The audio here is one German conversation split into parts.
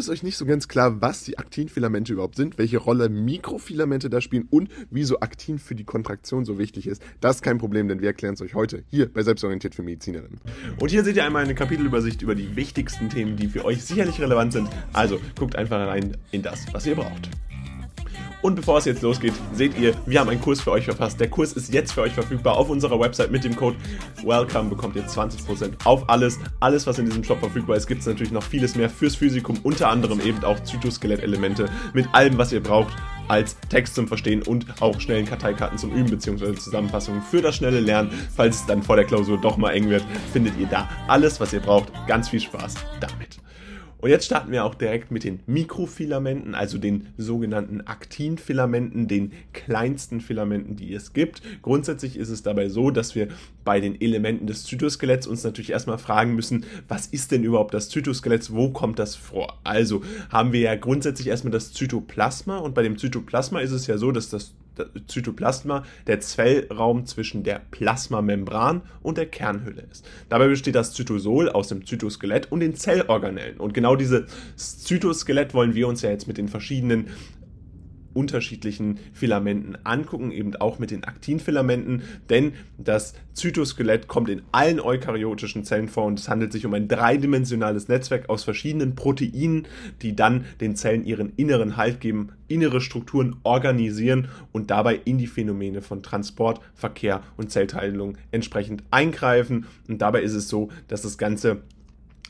ist euch nicht so ganz klar, was die Aktinfilamente überhaupt sind, welche Rolle Mikrofilamente da spielen und wieso Aktin für die Kontraktion so wichtig ist. Das ist kein Problem, denn wir erklären es euch heute hier bei Selbstorientiert für Medizinerinnen. Und hier seht ihr einmal eine Kapitelübersicht über die wichtigsten Themen, die für euch sicherlich relevant sind. Also guckt einfach rein in das, was ihr braucht. Und bevor es jetzt losgeht, seht ihr, wir haben einen Kurs für euch verfasst. Der Kurs ist jetzt für euch verfügbar auf unserer Website mit dem Code WELCOME bekommt ihr 20% auf alles, was in diesem Shop verfügbar ist. Gibt es natürlich noch vieles mehr fürs Physikum, unter anderem eben auch Zytoskelettelemente mit allem, was ihr braucht als Text zum Verstehen und auch schnellen Karteikarten zum Üben bzw. Zusammenfassungen für das schnelle Lernen. Falls es dann vor der Klausur doch mal eng wird, findet ihr da alles, was ihr braucht. Ganz viel Spaß damit. Und jetzt starten wir auch direkt mit den Mikrofilamenten, also den sogenannten Aktinfilamenten, den kleinsten Filamenten, die es gibt. Grundsätzlich ist es dabei so, dass wir bei den Elementen des Zytoskeletts uns natürlich erstmal fragen müssen, was ist denn überhaupt das Zytoskelett, wo kommt das vor? Also haben wir ja grundsätzlich erstmal das Zytoplasma und bei dem Zytoplasma ist es ja so, dass das Zytoplasma der Zellraum zwischen der Plasmamembran und der Kernhülle ist. Dabei besteht das Zytosol aus dem Zytoskelett und den Zellorganellen. Und genau dieses Zytoskelett wollen wir uns ja jetzt mit den verschiedenen unterschiedlichen Filamenten angucken, eben auch mit den Aktinfilamenten, denn das Zytoskelett kommt in allen eukaryotischen Zellen vor und es handelt sich um ein dreidimensionales Netzwerk aus verschiedenen Proteinen, die dann den Zellen ihren inneren Halt geben, innere Strukturen organisieren und dabei in die Phänomene von Transport, Verkehr und Zellteilung entsprechend eingreifen. Und dabei ist es so, dass das Ganze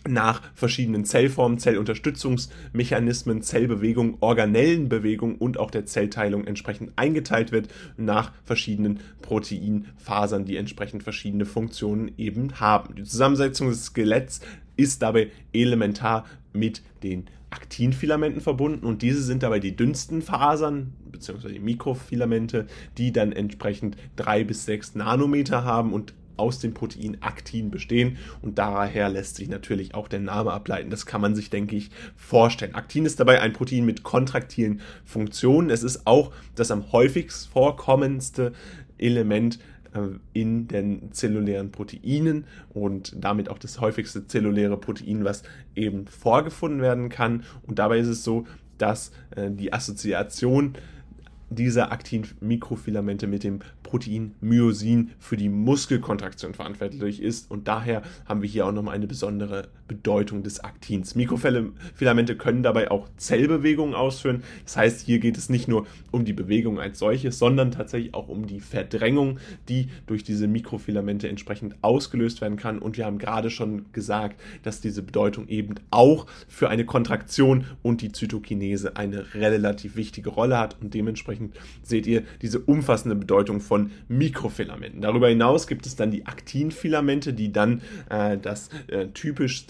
nach verschiedenen Zellformen, Zellunterstützungsmechanismen, Zellbewegung, Organellenbewegung und auch der Zellteilung entsprechend eingeteilt wird nach verschiedenen Proteinfasern, die entsprechend verschiedene Funktionen eben haben. Die Zusammensetzung des Skeletts ist dabei elementar mit den Aktinfilamenten verbunden und diese sind dabei die dünnsten Fasern bzw. die Mikrofilamente, die dann entsprechend 3 bis 6 Nanometer haben und aus dem Protein Aktin bestehen und daher lässt sich natürlich auch der Name ableiten. Das kann man sich, denke ich, vorstellen. Aktin ist dabei ein Protein mit kontraktilen Funktionen. Es ist auch das am häufigst vorkommendste Element in den zellulären Proteinen und damit auch das häufigste zelluläre Protein, was eben vorgefunden werden kann. Und dabei ist es so, dass die Assoziation dieser Aktin-Mikrofilamente mit dem Protein Myosin für die Muskelkontraktion verantwortlich ist und daher haben wir hier auch nochmal eine besondere Bedeutung des Aktins. Mikrofilamente können dabei auch Zellbewegungen ausführen, das heißt, hier geht es nicht nur um die Bewegung als solches, sondern tatsächlich auch um die Verdrängung, die durch diese Mikrofilamente entsprechend ausgelöst werden kann und wir haben gerade schon gesagt, dass diese Bedeutung eben auch für eine Kontraktion und die Zytokinese eine relativ wichtige Rolle hat und dementsprechend seht ihr diese umfassende Bedeutung von Mikrofilamenten. Darüber hinaus gibt es dann die Aktinfilamente, die dann der typisch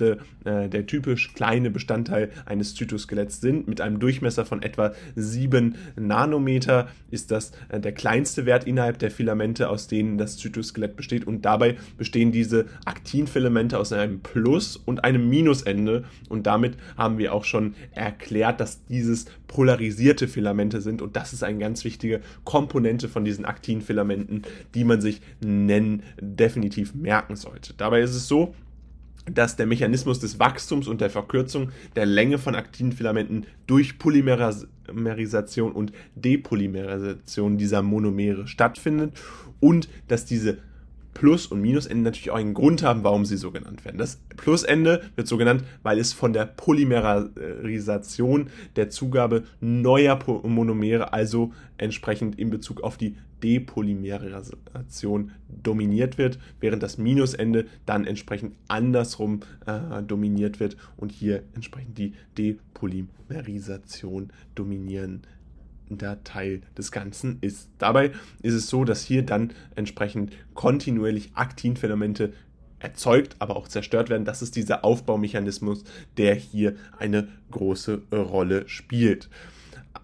kleine Bestandteil eines Zytoskeletts sind. Mit einem Durchmesser von etwa 7 Nanometer ist das der kleinste Wert innerhalb der Filamente, aus denen das Zytoskelett besteht. Und dabei bestehen diese Aktinfilamente aus einem Plus- und einem Minusende. Und damit haben wir auch schon erklärt, dass dieses polarisierte Filamente sind. Und das ist eine ganz wichtige Komponente von diesen Aktinfilamenten, die man sich definitiv merken sollte. Dabei ist es so, dass der Mechanismus des Wachstums und der Verkürzung der Länge von Aktinfilamenten durch Polymerisation und Depolymerisation dieser Monomere stattfindet und dass diese Plus- und Minusenden natürlich auch einen Grund haben, warum sie so genannt werden. Das Plusende wird so genannt, weil es von der Polymerisation der Zugabe neuer Monomere, also entsprechend in Bezug auf die Depolymerisation dominiert wird, während das Minusende dann entsprechend andersrum dominiert wird und hier entsprechend die Depolymerisation dominieren Teil des Ganzen ist. Dabei ist es so, dass hier dann entsprechend kontinuierlich Aktinfilamente erzeugt, aber auch zerstört werden. Das ist dieser Aufbaumechanismus, der hier eine große Rolle spielt.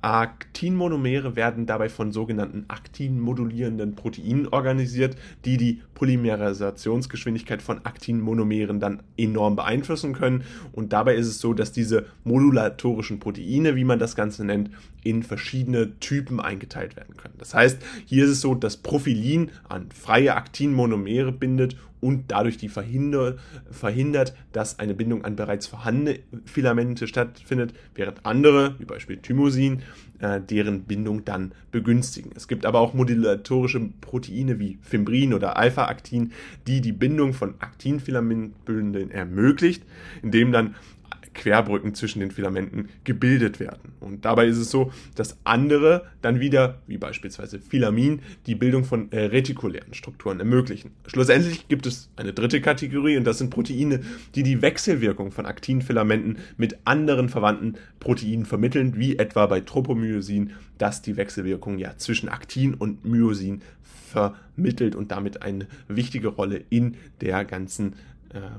Aktinmonomere werden dabei von sogenannten aktinmodulierenden Proteinen organisiert, die die Polymerisationsgeschwindigkeit von Aktinmonomeren dann enorm beeinflussen können. Und dabei ist es so, dass diese modulatorischen Proteine, wie man das Ganze nennt, in verschiedene Typen eingeteilt werden können. Das heißt, hier ist es so, dass Profilin an freie Aktinmonomere bindet und dadurch die verhindert, dass eine Bindung an bereits vorhandene Filamente stattfindet, während andere, wie beispielsweise Thymosin, deren Bindung dann begünstigen. Es gibt aber auch modulatorische Proteine wie Fimbrin oder Alpha-Aktin, die die Bindung von Aktinfilamentbündeln ermöglicht, indem dann Querbrücken zwischen den Filamenten gebildet werden. Und dabei ist es so, dass andere dann wieder, wie beispielsweise Filamin, die Bildung von retikulären Strukturen ermöglichen. Schlussendlich gibt es eine dritte Kategorie und das sind Proteine, die die Wechselwirkung von Aktinfilamenten mit anderen verwandten Proteinen vermitteln, wie etwa bei Tropomyosin, das die Wechselwirkung ja zwischen Aktin und Myosin vermittelt und damit eine wichtige Rolle in der ganzen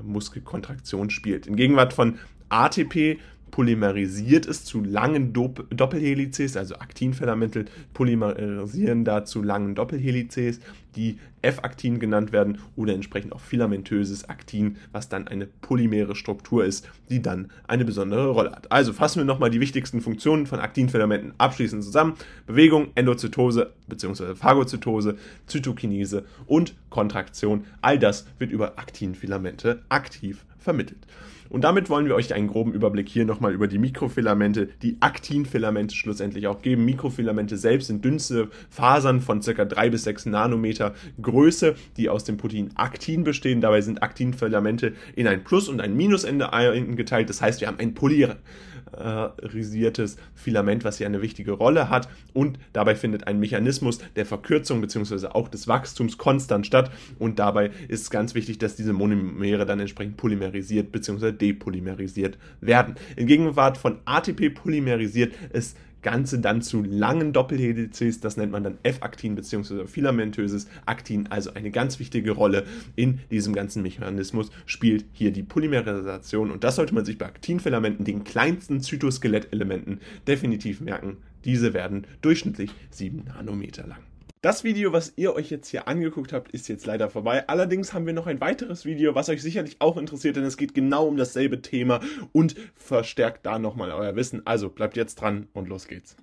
Muskelkontraktion spielt. In Gegenwart von ATP polymerisiert es zu langen Doppelhelices, also Aktinfilamente polymerisieren da zu langen Doppelhelices, die F-Aktin genannt werden oder entsprechend auch filamentöses Aktin, was dann eine polymere Struktur ist, die dann eine besondere Rolle hat. Also fassen wir nochmal die wichtigsten Funktionen von Aktinfilamenten abschließend zusammen. Bewegung, Endozytose bzw. Phagozytose, Zytokinese und Kontraktion, all das wird über Aktinfilamente aktiv vermittelt. Und damit wollen wir euch einen groben Überblick hier nochmal über die Mikrofilamente, die Aktinfilamente schlussendlich auch geben. Mikrofilamente selbst sind dünnste Fasern von ca. 3 bis 6 Nanometer Größe, die aus dem Protein Aktin bestehen. Dabei sind Aktinfilamente in ein Plus- und ein Minusende eingeteilt. Das heißt, wir haben ein polymerisiertes Filament, was hier eine wichtige Rolle hat. Und dabei findet ein Mechanismus der Verkürzung bzw. auch des Wachstums konstant statt. Und dabei ist es ganz wichtig, dass diese Monomere dann entsprechend polymerisiert bzw. depolymerisiert werden. In Gegenwart von ATP polymerisiert ist Ganze dann zu langen Doppelhelices, das nennt man dann F-Aktin bzw. filamentöses Aktin, also eine ganz wichtige Rolle in diesem ganzen Mechanismus spielt hier die Polymerisation und das sollte man sich bei Aktinfilamenten, den kleinsten Zytoskelettelementen, definitiv merken. Diese werden durchschnittlich 7 Nanometer lang. Das Video, was ihr euch jetzt hier angeguckt habt, ist jetzt leider vorbei. Allerdings haben wir noch ein weiteres Video, was euch sicherlich auch interessiert, denn es geht genau um dasselbe Thema und verstärkt da nochmal euer Wissen. Also bleibt jetzt dran und los geht's.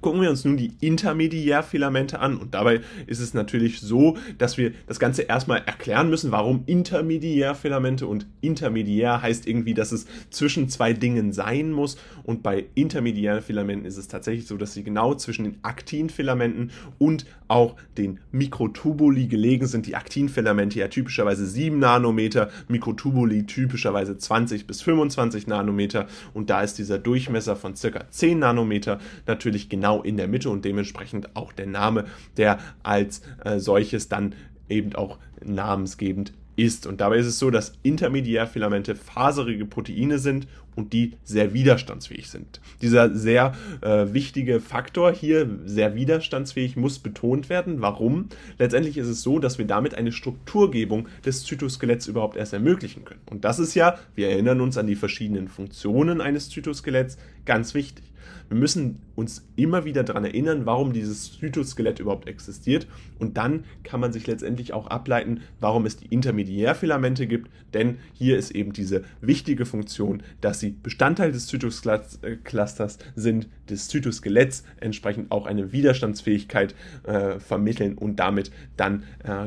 Gucken wir uns nun die Intermediärfilamente an und dabei ist es natürlich so, dass wir das Ganze erstmal erklären müssen, warum Intermediärfilamente und intermediär heißt irgendwie, dass es zwischen zwei Dingen sein muss und bei Intermediärfilamenten ist es tatsächlich so, dass sie genau zwischen den Aktinfilamenten und auch den Mikrotubuli gelegen sind. Die Aktinfilamente ja typischerweise 7 Nanometer, Mikrotubuli typischerweise 20 bis 25 Nanometer und da ist dieser Durchmesser von ca. 10 Nanometer natürlich genau in der Mitte und dementsprechend auch der Name, der als solches dann eben auch namensgebend ist. Und dabei ist es so, dass Intermediärfilamente faserige Proteine sind und die sehr widerstandsfähig sind. Dieser sehr wichtige Faktor hier, sehr widerstandsfähig, muss betont werden. Warum? Letztendlich ist es so, dass wir damit eine Strukturgebung des Zytoskeletts überhaupt erst ermöglichen können. Und das ist ja, wir erinnern uns an die verschiedenen Funktionen eines Zytoskeletts, ganz wichtig. Wir müssen uns immer wieder daran erinnern, warum dieses Zytoskelett überhaupt existiert und dann kann man sich letztendlich auch ableiten, warum es die Intermediärfilamente gibt, denn hier ist eben diese wichtige Funktion, dass sie Bestandteil des Zytoclusters sind, des Zytoskeletts, entsprechend auch eine Widerstandsfähigkeit vermitteln und damit dann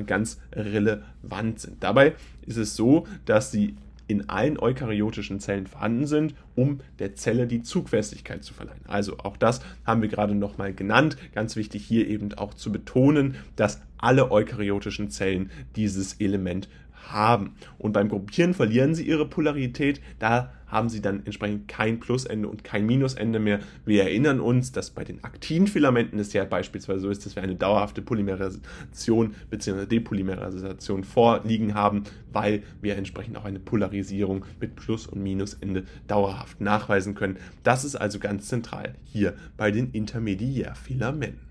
ganz relevant sind. Dabei ist es so, dass sie in allen eukaryotischen Zellen vorhanden sind, um der Zelle die Zugfestigkeit zu verleihen. Also auch das haben wir gerade nochmal genannt. Ganz wichtig hier eben auch zu betonen, dass alle eukaryotischen Zellen dieses Element haben. Und beim Gruppieren verlieren sie ihre Polarität, da haben sie dann entsprechend kein Plusende und kein Minusende mehr. Wir erinnern uns, dass bei den Aktinfilamenten es ja beispielsweise so ist, dass wir eine dauerhafte Polymerisation bzw. Depolymerisation vorliegen haben, weil wir entsprechend auch eine Polarisierung mit Plus- und Minusende dauerhaft nachweisen können. Das ist also ganz zentral hier bei den Intermediärfilamenten.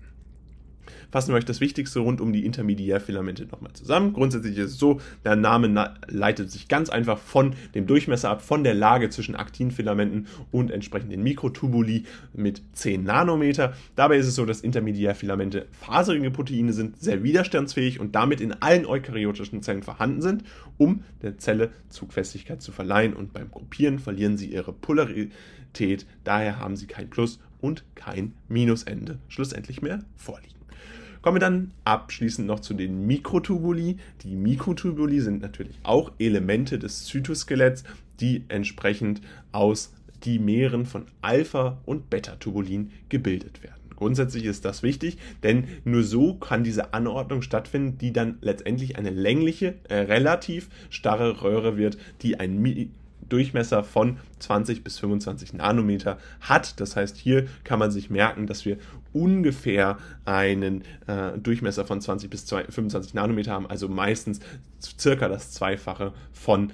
Fassen wir euch das Wichtigste rund um die Intermediärfilamente nochmal zusammen. Grundsätzlich ist es so, der Name leitet sich ganz einfach von dem Durchmesser ab, von der Lage zwischen Aktinfilamenten und entsprechend den Mikrotubuli mit 10 Nanometer. Dabei ist es so, dass Intermediärfilamente faserige Proteine sind, sehr widerstandsfähig und damit in allen eukaryotischen Zellen vorhanden sind, um der Zelle Zugfestigkeit zu verleihen und beim Gruppieren verlieren sie ihre Polarität, daher haben sie kein Plus- und kein Minusende schlussendlich mehr vorliegen. Kommen wir dann abschließend noch zu den Mikrotubuli. Die Mikrotubuli sind natürlich auch Elemente des Zytoskeletts, die entsprechend aus Dimeren von Alpha- und Beta-Tubulin gebildet werden. Grundsätzlich ist das wichtig, denn nur so kann diese Anordnung stattfinden, die dann letztendlich eine längliche, relativ starre Röhre wird, die ein Durchmesser von 20 bis 25 Nanometer hat. Das heißt, hier kann man sich merken, dass wir ungefähr einen Durchmesser von 20 bis 25 Nanometer haben, also meistens circa das Zweifache von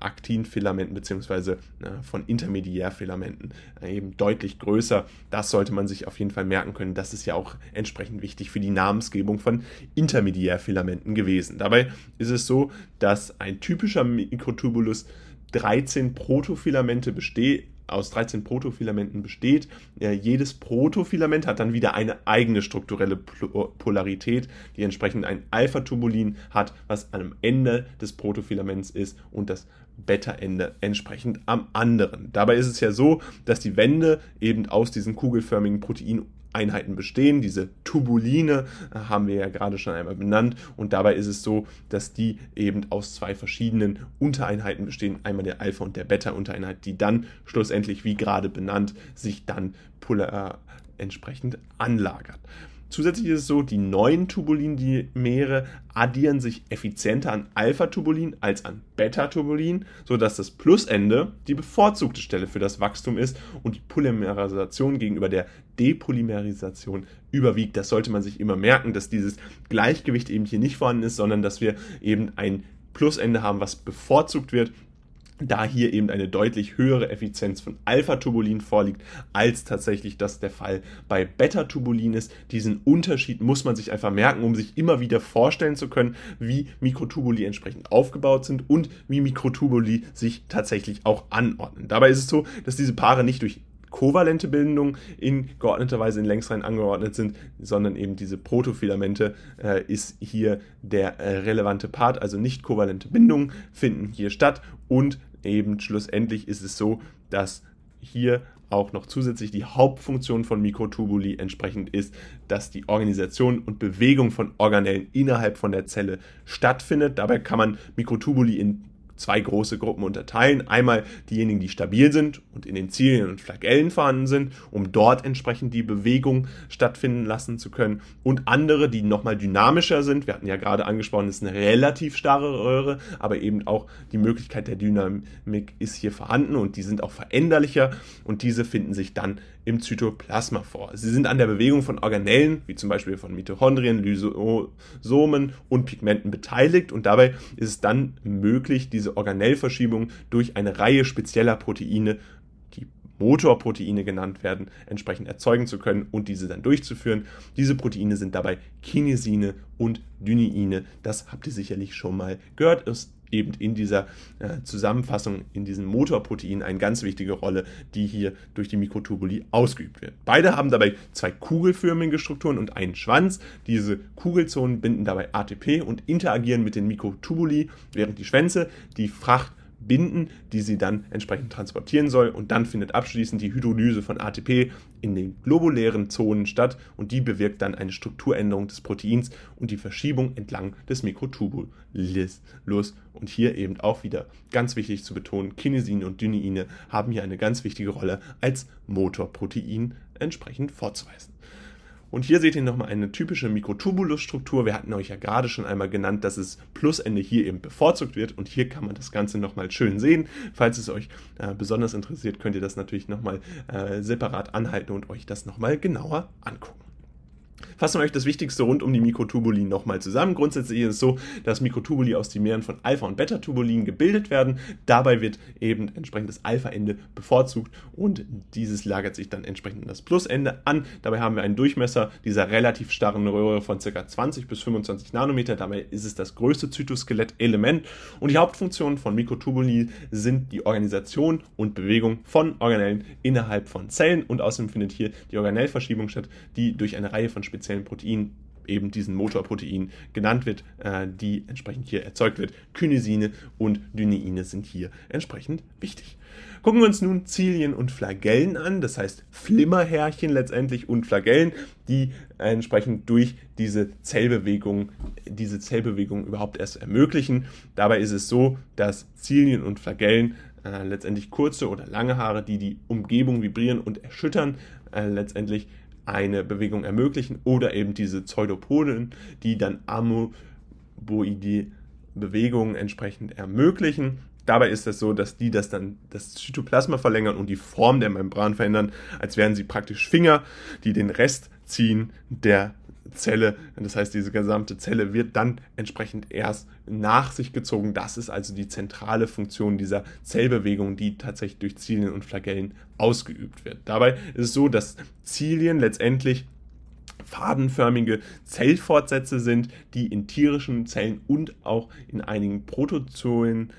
Aktinfilamenten bzw. von Intermediärfilamenten, eben deutlich größer. Das sollte man sich auf jeden Fall merken können. Das ist ja auch entsprechend wichtig für die Namensgebung von Intermediärfilamenten gewesen. Dabei ist es so, dass ein typischer Mikrotubulus 13 Protofilamenten besteht. Jedes Protofilament hat dann wieder eine eigene strukturelle Polarität, die entsprechend ein Alpha-Tubulin hat, was am Ende des Protofilaments ist und das Beta-Ende entsprechend am anderen. Dabei ist es ja so, dass die Wände eben aus diesen kugelförmigen Proteineinheiten bestehen. Diese Tubuline haben wir ja gerade schon einmal benannt, und dabei ist es so, dass die eben aus zwei verschiedenen Untereinheiten bestehen, einmal der Alpha- und der Beta-Untereinheit, die dann schlussendlich, wie gerade benannt, sich dann entsprechend anlagert. Zusätzlich ist es so, die neuen Tubulindimere addieren sich effizienter an Alpha-Tubulin als an Beta-Tubulin, sodass das Plusende die bevorzugte Stelle für das Wachstum ist und die Polymerisation gegenüber der Depolymerisation überwiegt. Das sollte man sich immer merken, dass dieses Gleichgewicht eben hier nicht vorhanden ist, sondern dass wir eben ein Plusende haben, was bevorzugt wird, da hier eben eine deutlich höhere Effizienz von Alpha-Tubulin vorliegt, als tatsächlich das der Fall bei Beta-Tubulin ist. Diesen Unterschied muss man sich einfach merken, um sich immer wieder vorstellen zu können, wie Mikrotubuli entsprechend aufgebaut sind und wie Mikrotubuli sich tatsächlich auch anordnen. Dabei ist es so, dass diese Paare nicht durch kovalente Bindungen in geordneter Weise in Längsreihen angeordnet sind, sondern eben diese Protofilamente ist hier der relevante Part, also nicht kovalente Bindungen finden hier statt, und eben schlussendlich ist es so, dass hier auch noch zusätzlich die Hauptfunktion von Mikrotubuli entsprechend ist, dass die Organisation und Bewegung von Organellen innerhalb von der Zelle stattfindet. Dabei kann man Mikrotubuli in zwei große Gruppen unterteilen. Einmal diejenigen, die stabil sind und in den Zilien und Flagellen vorhanden sind, um dort entsprechend die Bewegung stattfinden lassen zu können. Und andere, die nochmal dynamischer sind. Wir hatten ja gerade angesprochen, es ist eine relativ starre Röhre, aber eben auch die Möglichkeit der Dynamik ist hier vorhanden, und die sind auch veränderlicher, und diese finden sich dann im Zytoplasma vor. Sie sind an der Bewegung von Organellen, wie zum Beispiel von Mitochondrien, Lysosomen und Pigmenten beteiligt, und dabei ist es dann möglich, diese Organellverschiebung durch eine Reihe spezieller Proteine, die Motorproteine genannt werden, entsprechend erzeugen zu können und diese dann durchzuführen. Diese Proteine sind dabei Kinesine und Dyneine. Das habt ihr sicherlich schon mal gehört. Ist eben in dieser Zusammenfassung, in diesen Motorproteinen, eine ganz wichtige Rolle, die hier durch die Mikrotubuli ausgeübt wird. Beide haben dabei zwei kugelförmige Strukturen und einen Schwanz. Diese Kugelzonen binden dabei ATP und interagieren mit den Mikrotubuli, während die Schwänze die Fracht binden, die sie dann entsprechend transportieren soll, und dann findet abschließend die Hydrolyse von ATP in den globulären Zonen statt, und die bewirkt dann eine Strukturänderung des Proteins und die Verschiebung entlang des Mikrotubulus. Und hier eben auch wieder ganz wichtig zu betonen, Kinesine und Dyneine haben hier eine ganz wichtige Rolle als Motorprotein entsprechend vorzuweisen. Und hier seht ihr nochmal eine typische Mikrotubulus-Struktur. Wir hatten euch ja gerade schon einmal genannt, dass das Plusende hier eben bevorzugt wird. Und hier kann man das Ganze nochmal schön sehen. Falls es euch besonders interessiert, könnt ihr das natürlich nochmal separat anhalten und euch das nochmal genauer angucken. Fassen wir euch das Wichtigste rund um die Mikrotubuli nochmal zusammen. Grundsätzlich ist es so, dass Mikrotubuli aus Dimeren von Alpha- und Beta-Tubulin gebildet werden. Dabei wird eben entsprechend das Alpha-Ende bevorzugt und dieses lagert sich dann entsprechend an das Plusende an. Dabei haben wir einen Durchmesser dieser relativ starren Röhre von ca. 20 bis 25 Nanometer. Dabei ist es das größte Zytoskelettelement, und die Hauptfunktionen von Mikrotubuli sind die Organisation und Bewegung von Organellen innerhalb von Zellen, und außerdem findet hier die Organellverschiebung statt, die durch eine Reihe von speziellen Proteinen eben diesen Motorprotein genannt wird, die entsprechend hier erzeugt wird. Kinesine und Dyneine sind hier entsprechend wichtig. Gucken wir uns nun Zilien und Flagellen an, das heißt Flimmerhärchen letztendlich und Flagellen, die entsprechend durch diese Zellbewegung überhaupt erst ermöglichen. Dabei ist es so, dass Zilien und Flagellen letztendlich kurze oder lange Haare, die die Umgebung vibrieren und erschüttern, letztendlich eine Bewegung ermöglichen, oder eben diese Pseudopoden, die dann amoeboide Bewegungen entsprechend ermöglichen. Dabei ist es so, dass die das Zytoplasma verlängern und die Form der Membran verändern, als wären sie praktisch Finger, die den Rest ziehen der Zelle. Das heißt, diese gesamte Zelle wird dann entsprechend erst nach sich gezogen. Das ist also die zentrale Funktion dieser Zellbewegung, die tatsächlich durch Zilien und Flagellen ausgeübt wird. Dabei ist es so, dass Zilien letztendlich fadenförmige Zellfortsätze sind, die in tierischen Zellen und auch in einigen Protozoen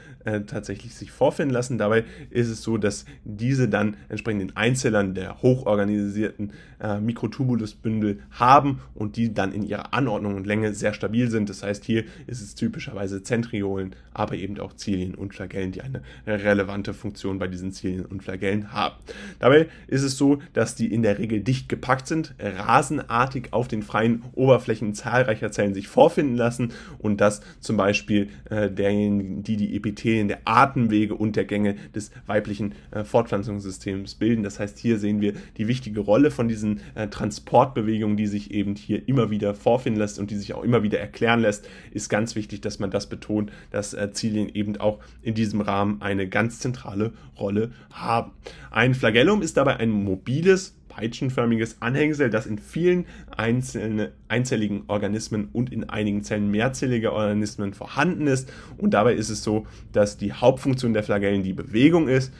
tatsächlich sich vorfinden lassen. Dabei ist es so, dass diese dann entsprechend den Einzellern der hochorganisierten Mikrotubulus-Bündel haben und die dann in ihrer Anordnung und Länge sehr stabil sind. Das heißt, hier ist es typischerweise Zentriolen, aber eben auch Zilien und Flagellen, die eine relevante Funktion bei diesen Zilien und Flagellen haben. Dabei ist es so, dass die in der Regel dicht gepackt sind, rasenartig auf den freien Oberflächen zahlreicher Zellen sich vorfinden lassen und dass zum Beispiel derjenigen, die Epithelien der Atemwege und der Gänge des weiblichen Fortpflanzungssystems bilden. Das heißt, hier sehen wir die wichtige Rolle von diesen Transportbewegungen, die sich eben hier immer wieder vorfinden lässt und die sich auch immer wieder erklären lässt. Ist ganz wichtig, dass man das betont, dass Zilien eben auch in diesem Rahmen eine ganz zentrale Rolle haben. Ein Flagellum ist dabei ein mobiles, peitschenförmiges Anhängsel, das in vielen einzelligen Organismen und in einigen Zellen mehrzelliger Organismen vorhanden ist. Und dabei ist es so, dass die Hauptfunktion der Flagellen die Bewegung ist.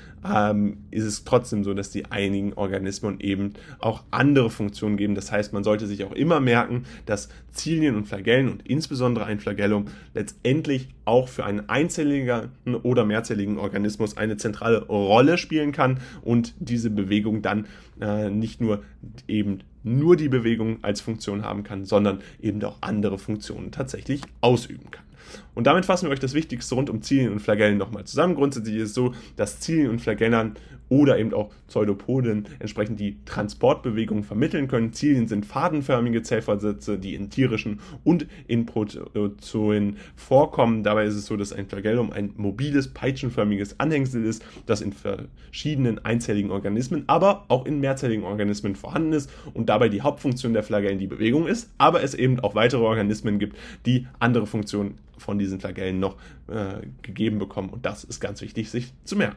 Ist es trotzdem so, dass die einigen Organismen eben auch andere Funktionen geben. Das heißt, man sollte sich auch immer merken, dass Zilien und Flagellen und insbesondere ein Flagellum letztendlich auch für einen einzelligen oder mehrzelligen Organismus eine zentrale Rolle spielen kann und diese Bewegung dann nicht nur eben nur die Bewegung als Funktion haben kann, sondern eben auch andere Funktionen tatsächlich ausüben kann. Und damit fassen wir euch das Wichtigste rund um Zilien und Flagellen nochmal zusammen. Grundsätzlich ist es so, dass Zilien und Flagellern oder eben auch Pseudopoden entsprechend die Transportbewegungen vermitteln können. Zilien sind fadenförmige Zellfortsätze, die in tierischen und in Protozoen vorkommen. Dabei ist es so, dass ein Flagellum ein mobiles, peitschenförmiges Anhängsel ist, das in verschiedenen einzelligen Organismen, aber auch in mehrzelligen Organismen vorhanden ist und dabei die Hauptfunktion der Flagellen die Bewegung ist, aber es eben auch weitere Organismen gibt, die andere Funktionen von diesen Flagellen noch gegeben bekommen, und das ist ganz wichtig, sich zu merken.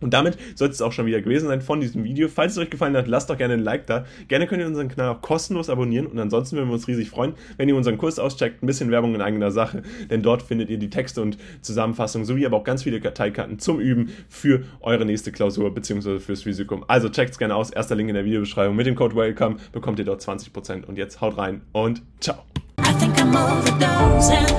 Und damit soll es auch schon wieder gewesen sein von diesem Video. Falls es euch gefallen hat, lasst doch gerne ein Like da. Gerne könnt ihr unseren Kanal auch kostenlos abonnieren und ansonsten würden wir uns riesig freuen, wenn ihr unseren Kurs auscheckt. Ein bisschen Werbung in eigener Sache, denn dort findet ihr die Texte und Zusammenfassungen sowie aber auch ganz viele Karteikarten zum Üben für eure nächste Klausur bzw. fürs Physikum. Also checkt es gerne aus. Erster Link in der Videobeschreibung. Mit dem Code WELCOME bekommt ihr dort 20%. Und jetzt haut rein und ciao. I think I'm overdosing.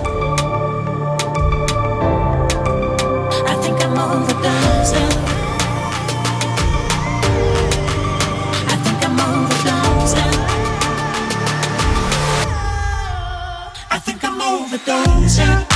I think I'm overdosing.